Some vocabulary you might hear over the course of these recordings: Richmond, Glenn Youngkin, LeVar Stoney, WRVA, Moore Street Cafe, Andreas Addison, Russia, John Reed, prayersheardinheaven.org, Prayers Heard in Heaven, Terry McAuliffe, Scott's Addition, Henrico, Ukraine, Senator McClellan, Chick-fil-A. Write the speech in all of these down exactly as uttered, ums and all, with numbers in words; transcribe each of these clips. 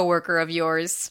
Coworker of yours.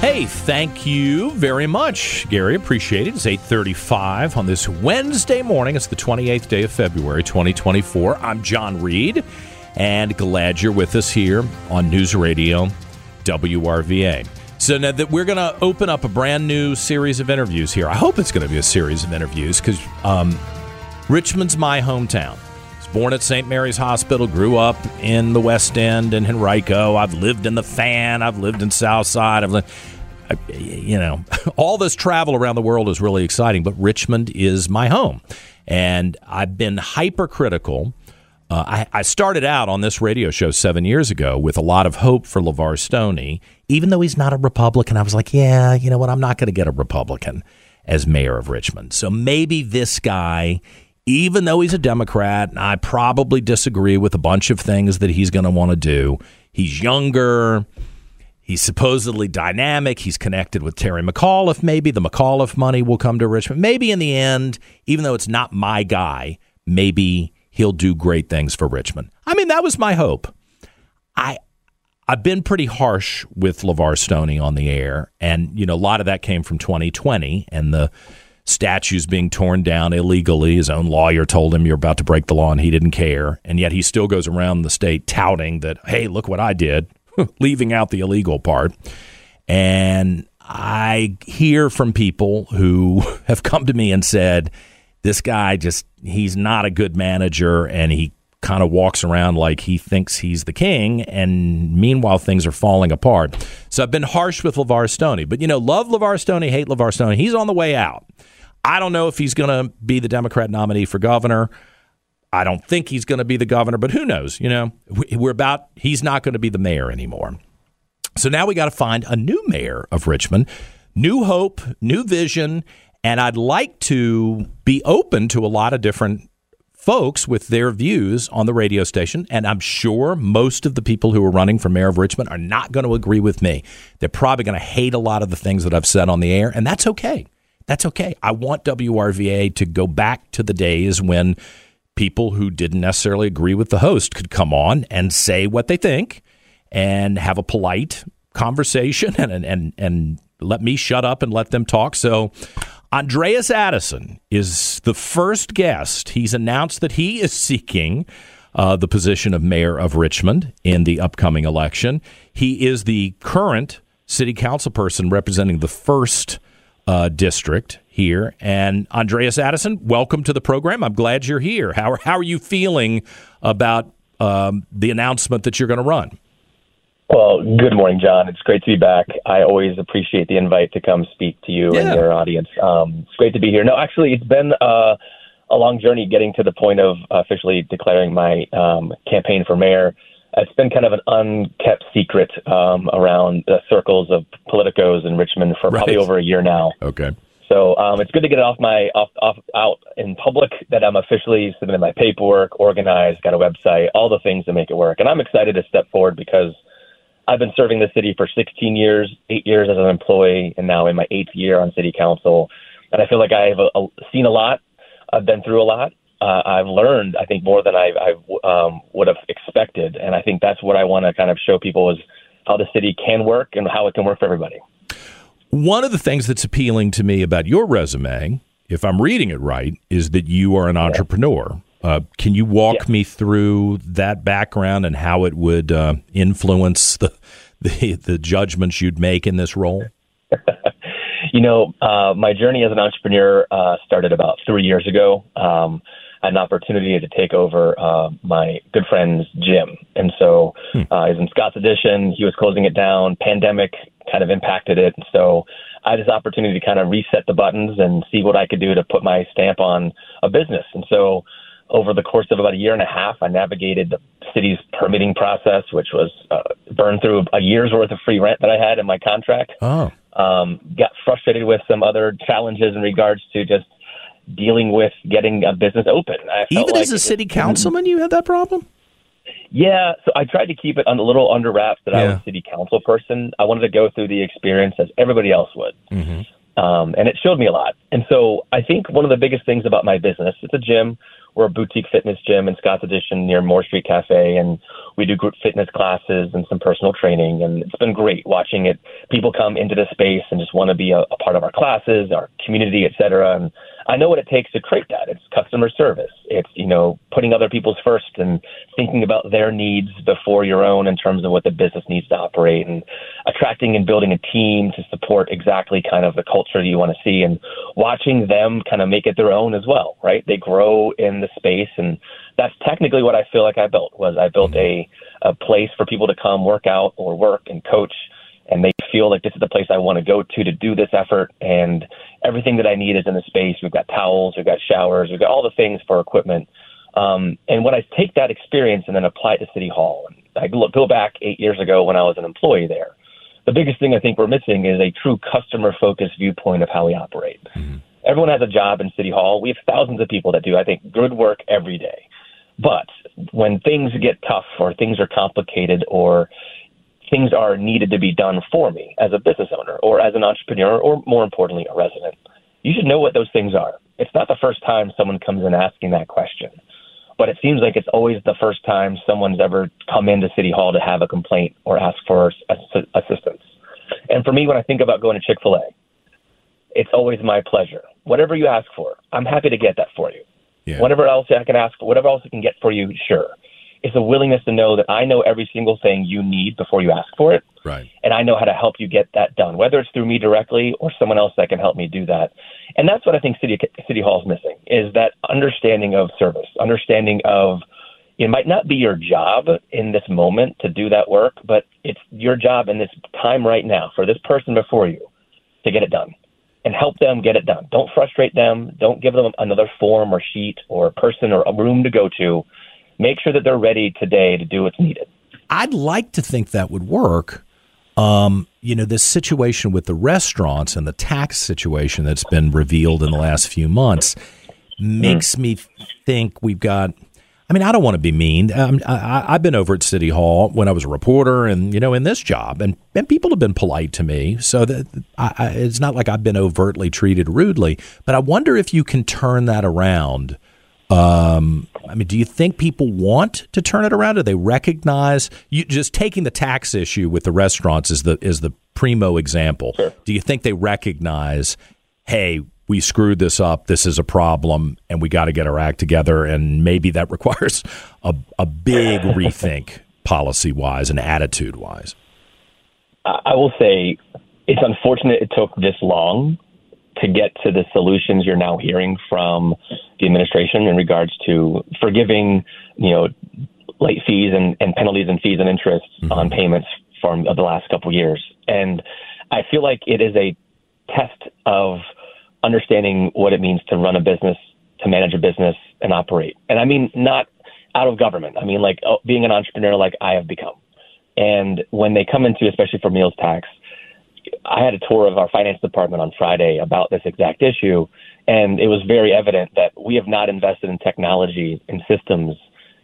Hey, thank you very much, Gary. Appreciate it. It's eight thirty-five on this Wednesday morning. It's the twenty-eighth day of February, twenty twenty-four. I'm John Reed, and glad you're with us here on News Radio W R V A. So now that we're going to open up a brand new series of interviews here. I hope it's going to be a series of interviews because um, Richmond's my hometown. Born at Saint Mary's Hospital, grew up in the West End in Henrico. I've lived in the Fan. I've lived in Southside. I've lived, I, you know, all this travel around the world is really exciting, but Richmond is my home. And I've been hypercritical. Uh, I, I started out on this radio show seven years ago with a lot of hope for LeVar Stoney. Even though he's not a Republican, I was like, yeah, you know what? I'm not going to get a Republican as mayor of Richmond. So maybe this guy... Even though he's a Democrat, and I probably disagree with a bunch of things that he's going to want to do. He's younger. He's supposedly dynamic. He's connected with Terry McAuliffe. Maybe the McAuliffe money will come to Richmond. Maybe in the end, even though it's not my guy, maybe he'll do great things for Richmond. I mean, that was my hope. I, I've been pretty harsh with LeVar Stoney on the air. And, you know, a lot of that came from twenty twenty and the statues being torn down illegally. His own lawyer told him you're about to break the law, and he didn't care. And yet he still goes around the state touting that, hey, look what I did, leaving out the illegal part. And I hear from people who have come to me and said, this guy just, he's not a good manager, and he kind of walks around like he thinks he's the king, and meanwhile things are falling apart. So I've been harsh with LeVar Stoney, but you know, love LeVar Stoney, hate LeVar Stoney, he's on the way out. I don't know if he's going to be the Democrat nominee for governor. I don't think he's going to be the governor, but who knows? You know, we're about, he's not going to be the mayor anymore. So now we got to find a new mayor of Richmond, new hope, new vision, and I'd like to be open to a lot of different folks with their views on the radio station. And I'm sure most of the people who are running for mayor of Richmond are not going to agree with me. They're probably going to hate a lot of the things that I've said on the air, and that's okay. That's okay. I want W R V A to go back to the days when people who didn't necessarily agree with the host could come on and say what they think and have a polite conversation and and and, and let me shut up and let them talk. So Andreas Addison is the first guest. He's announced that he is seeking uh, the position of mayor of Richmond in the upcoming election. He is the current city council person representing the first Uh, district here. And Andreas Addison, welcome to the program. I'm glad you're here. How are, how are you feeling about um, the announcement that you're going to run? Well, good morning, John. It's great to be back. I always appreciate the invite to come speak to you yeah. and your audience. Um, it's great to be here. No, actually, it's been uh, a long journey getting to the point of officially declaring my um, campaign for mayor. It's been kind of an unkept secret um, around the circles of politicos in Richmond for right. probably over a year now. Okay. So um, it's good to get it off my off, off out in public that I'm officially submitted my paperwork, organized, got a website, all the things to make it work. And I'm excited to step forward because I've been serving the city for sixteen years, eight years as an employee, and now in my eighth year on city council. And I feel like I've uh, seen a lot. I've been through a lot. Uh, I've learned, I think, more than I, I um, would have expected. And I think that's what I want to kind of show people is how the city can work and how it can work for everybody. One of the things that's appealing to me about your resume, if I'm reading it right, is that you are an entrepreneur. Uh, can you walk yeah. me through that background and how it would uh, influence the, the the judgments you'd make in this role? You know, uh, my journey as an entrepreneur uh, started about three years ago. Um, I had an opportunity to take over uh, my good friend's gym. And so hmm. uh, he's in Scott's Addition. He was closing it down. Pandemic kind of impacted it. And so I had this opportunity to kind of reset the buttons and see what I could do to put my stamp on a business. And so over the course of about a year and a half, I navigated the city's permitting process, which was uh, burned through a year's worth of free rent that I had in my contract. Oh. Um, got frustrated with some other challenges in regards to just dealing with getting a business open. I felt Even like as a city councilman, you had that problem? Yeah, so I tried to keep it on a little under wraps that yeah. I was a city council person. I wanted to go through the experience as everybody else would. Mm-hmm. Um, and it showed me a lot. And so I think one of the biggest things about my business, it's a gym. We're a boutique fitness gym in Scott's Addition near Moore Street Cafe, and we do group fitness classes and some personal training, and it's been great watching it. People come into the space and just want to be a, a part of our classes, our community, et cetera, and I know what it takes to create that. It's customer service. It's, you know, putting other people's first and thinking about their needs before your own in terms of what the business needs to operate, and attracting and building a team to support exactly kind of the culture you want to see, and watching them kind of make it their own as well, right? They grow in the space, and that's technically what I feel like I built, was I built a, a place for people to come work out or work and coach, and they feel like this is the place I want to go to to do this effort, and everything that I need is in the space. We've got towels, we've got showers, we've got all the things for equipment. Um, and when I take that experience and then apply it to City Hall, and I go back eight years ago when I was an employee there, the biggest thing I think we're missing is a true customer-focused viewpoint of how we operate. Mm-hmm. Everyone has a job in City Hall. We have thousands of people that do, I think, good work every day. But when things get tough or things are complicated or things are needed to be done for me as a business owner or as an entrepreneur or, more importantly, a resident, you should know what those things are. It's not the first time someone comes in asking that question, but it seems like it's always the first time someone's ever come into City Hall to have a complaint or ask for ass- assistance. And for me, when I think about going to Chick-fil-A, it's always my pleasure. Whatever you ask for, I'm happy to get that for you. Yeah. Whatever else I can ask for, whatever else I can get for you, sure. It's a willingness to know that I know every single thing you need before you ask for it. Right. And I know how to help you get that done, whether it's through me directly or someone else that can help me do that. And that's what I think City City Hall is missing, is that understanding of service, understanding of it might not be your job in this moment to do that work, but it's your job in this time right now for this person before you to get it done. And help them get it done. Don't frustrate them. Don't give them another form or sheet or person or a room to go to. Make sure that they're ready today to do what's needed. I'd like to think that would work. Um, you know, this situation with the restaurants and the tax situation that's been revealed in the last few months makes mm. me think we've got... I mean, I don't want to be mean. Um, I, I've been over at City Hall when I was a reporter and, you know, in this job. And, and people have been polite to me. So that I, I, it's not like I've been overtly treated rudely. But I wonder if you can turn that around. Um, I mean, do you think people want to turn it around? Do they recognize you just taking the tax issue with the restaurants is the is the primo example? Sure. Do you think they recognize, hey, we screwed this up, this is a problem, and we got to get our act together, and maybe that requires a, a big rethink policy-wise and attitude-wise? I will say it's unfortunate it took this long to get to the solutions you're now hearing from the administration in regards to forgiving, you know, late fees and, and penalties and fees and interest mm-hmm. on payments from the last couple of years. And I feel like it is a test of understanding what it means to run a business, to manage a business, and operate. And I mean, not out of government. I mean, like oh, being an entrepreneur like I have become. And when they come into, especially for meals tax, I had a tour of our finance department on Friday about this exact issue, and it was very evident that we have not invested in technology, in systems,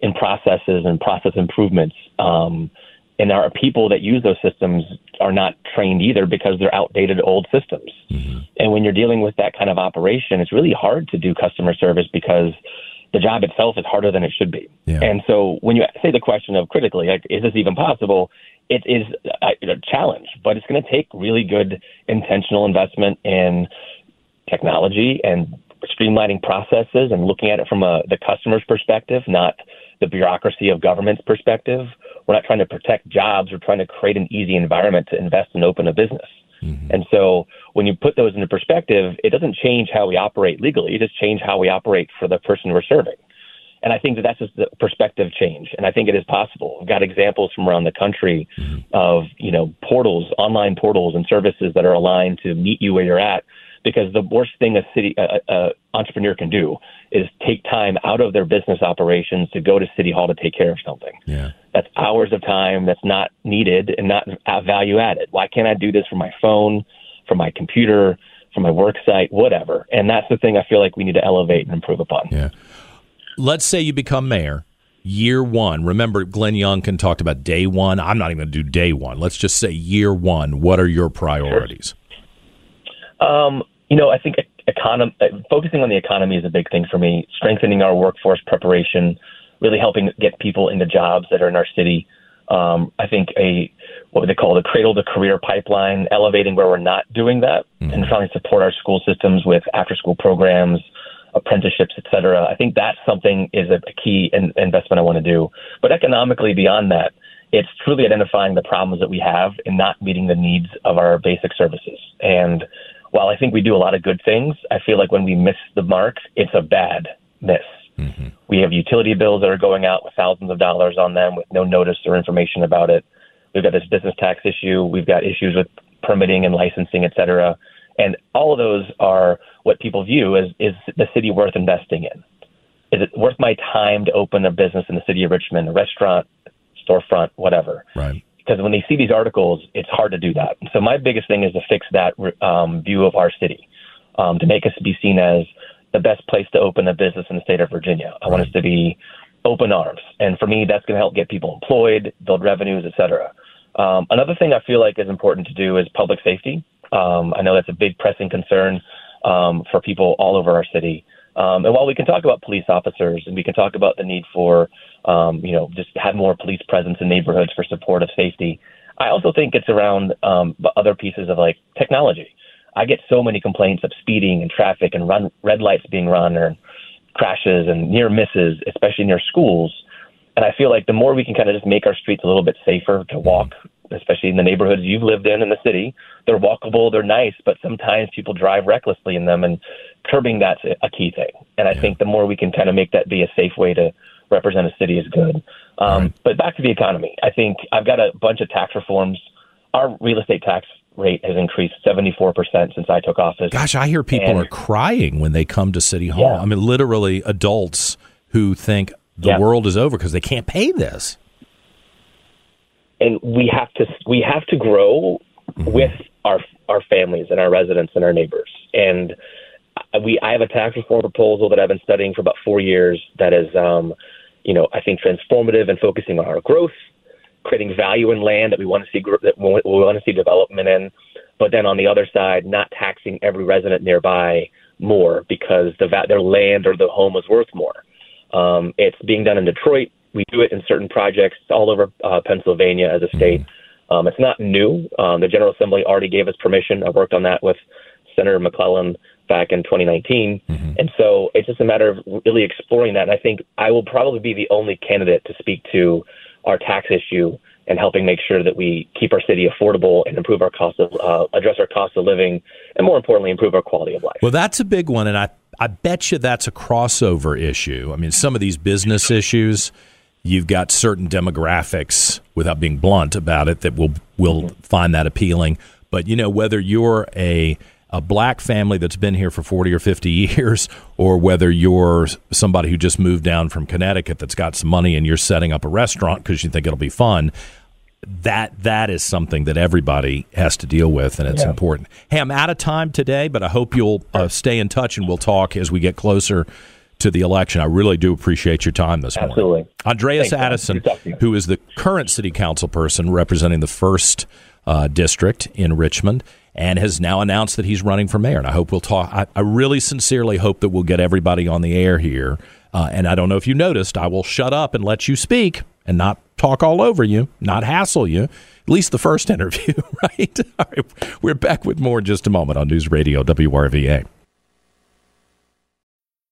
in processes, and process improvements. Um, and our people that use those systems are not trained either because they're outdated old systems. Mm-hmm. And when you're dealing with that kind of operation, it's really hard to do customer service because the job itself is harder than it should be. Yeah. And so when you say the question of critically, like, is this even possible? It is a challenge, but it's going to take really good intentional investment in technology and streamlining processes and looking at it from a, the customer's perspective, not the bureaucracy of government's perspective. We're not trying to protect jobs. We're trying to create an easy environment to invest and open a business. Mm-hmm. And so when you put those into perspective, it doesn't change how we operate legally. It just changes how we operate for the person we're serving. And I think that that's just the perspective change. And I think it is possible. We've got examples from around the country mm-hmm. of, you know, portals, online portals and services that are aligned to meet you where you're at. Because the worst thing a city a, a entrepreneur can do is take time out of their business operations to go to City Hall to take care of something. Yeah. That's hours of time that's not needed and not value added. Why can't I do this from my phone, from my computer, from my work site, whatever? And that's the thing I feel like we need to elevate and improve upon. Yeah. Let's say you become mayor year one. Remember, Glenn Youngkin talked about day one. I'm not even going to do day one. Let's just say year one. What are your priorities? Sure. Um. You know, I think econom- focusing on the economy is a big thing for me, strengthening our workforce preparation, really helping get people into jobs that are in our city. Um, I think a what they call the cradle to career pipeline, elevating where we're not doing that mm-hmm. and trying to support our school systems with after-school programs, apprenticeships, et cetera. I think that's something is a key in- investment I want to do. But economically beyond that, it's truly identifying the problems that we have and not meeting the needs of our basic services. And while I think we do a lot of good things, I feel like when we miss the mark, it's a bad miss. Mm-hmm. We have utility bills that are going out with thousands of dollars on them with no notice or information about it. We've got this business tax issue. We've got issues with permitting and licensing, et cetera. And all of those are what people view as, is the city worth investing in? Is it worth my time to open a business in the city of Richmond, a restaurant, storefront, whatever? Right. Because when they see these articles, it's hard to do that. So my biggest thing is to fix that um, view of our city, um, to make us be seen as the best place to open a business in the state of Virginia. I right. want us to be open arms. And for me, that's going to help get people employed, build revenues, et cetera. Um, another thing I feel like is important to do is public safety. Um, I know that's a big pressing concern um, for people all over our city. Um, and while we can talk about police officers and we can talk about the need for, um, you know, just have more police presence in neighborhoods for support of safety, I also think it's around um, other pieces of like technology. I get so many complaints of speeding and traffic and run, red lights being run or crashes and near misses, especially near schools. And I feel like the more we can kind of just make our streets a little bit safer to walk, especially in the neighborhoods you've lived in in the city, they're walkable, they're nice, but sometimes people drive recklessly in them, and curbing that's a key thing. And I yeah. think the more we can kind of make that be a safe way to represent a city is good. Um, right. But back to the economy, I think I've got a bunch of tax reforms. Our real estate tax rate has increased seventy-four percent since I took office. Gosh, I hear people and, are crying when they come to City Hall. Yeah. I mean, literally adults who think the yeah. world is over because they can't pay this. And we have to we have to grow with our our families and our residents and our neighbors. And we I have a tax reform proposal that I've been studying for about four years that is, um, you know, I think transformative and focusing on our growth, creating value in land that we want to see that we want to see development in, but then on the other side, not taxing every resident nearby more because the their land or the home is worth more. Um, it's being done in Detroit. We do it in certain projects all over uh, Pennsylvania as a state. Mm-hmm. Um, it's not new. Um, the General Assembly already gave us permission. I worked on that with Senator McClellan back in twenty nineteen. Mm-hmm. And so it's just a matter of really exploring that. And I think I will probably be the only candidate to speak to our tax issue and helping make sure that we keep our city affordable and improve our cost of, uh, address our cost of living, and more importantly, improve our quality of life. Well, that's a big one. And I, I bet you that's a crossover issue. I mean, some of these business issues, you've got certain demographics, without being blunt about it, that will will find that appealing. But, you know, whether you're a, a black family that's been here for forty or fifty years or whether you're somebody who just moved down from Connecticut that's got some money and you're setting up a restaurant because you think it'll be fun, that that is something that everybody has to deal with, and it's yeah. important. Hey, I'm out of time today, but I hope you'll uh, stay in touch and we'll talk as we get closer to the election. I really do appreciate your time this morning. Absolutely. Andreas Thanks, Addison, who is the current city council person representing the first uh, district in Richmond, and has now announced that he's running for mayor. And I hope we'll talk. I, I really sincerely hope that we'll get everybody on the air here. Uh, and I don't know if you noticed, I will shut up and let you speak and not talk all over you, not hassle you, at least the first interview, right? All right. We're back with more in just a moment on News Radio W R V A.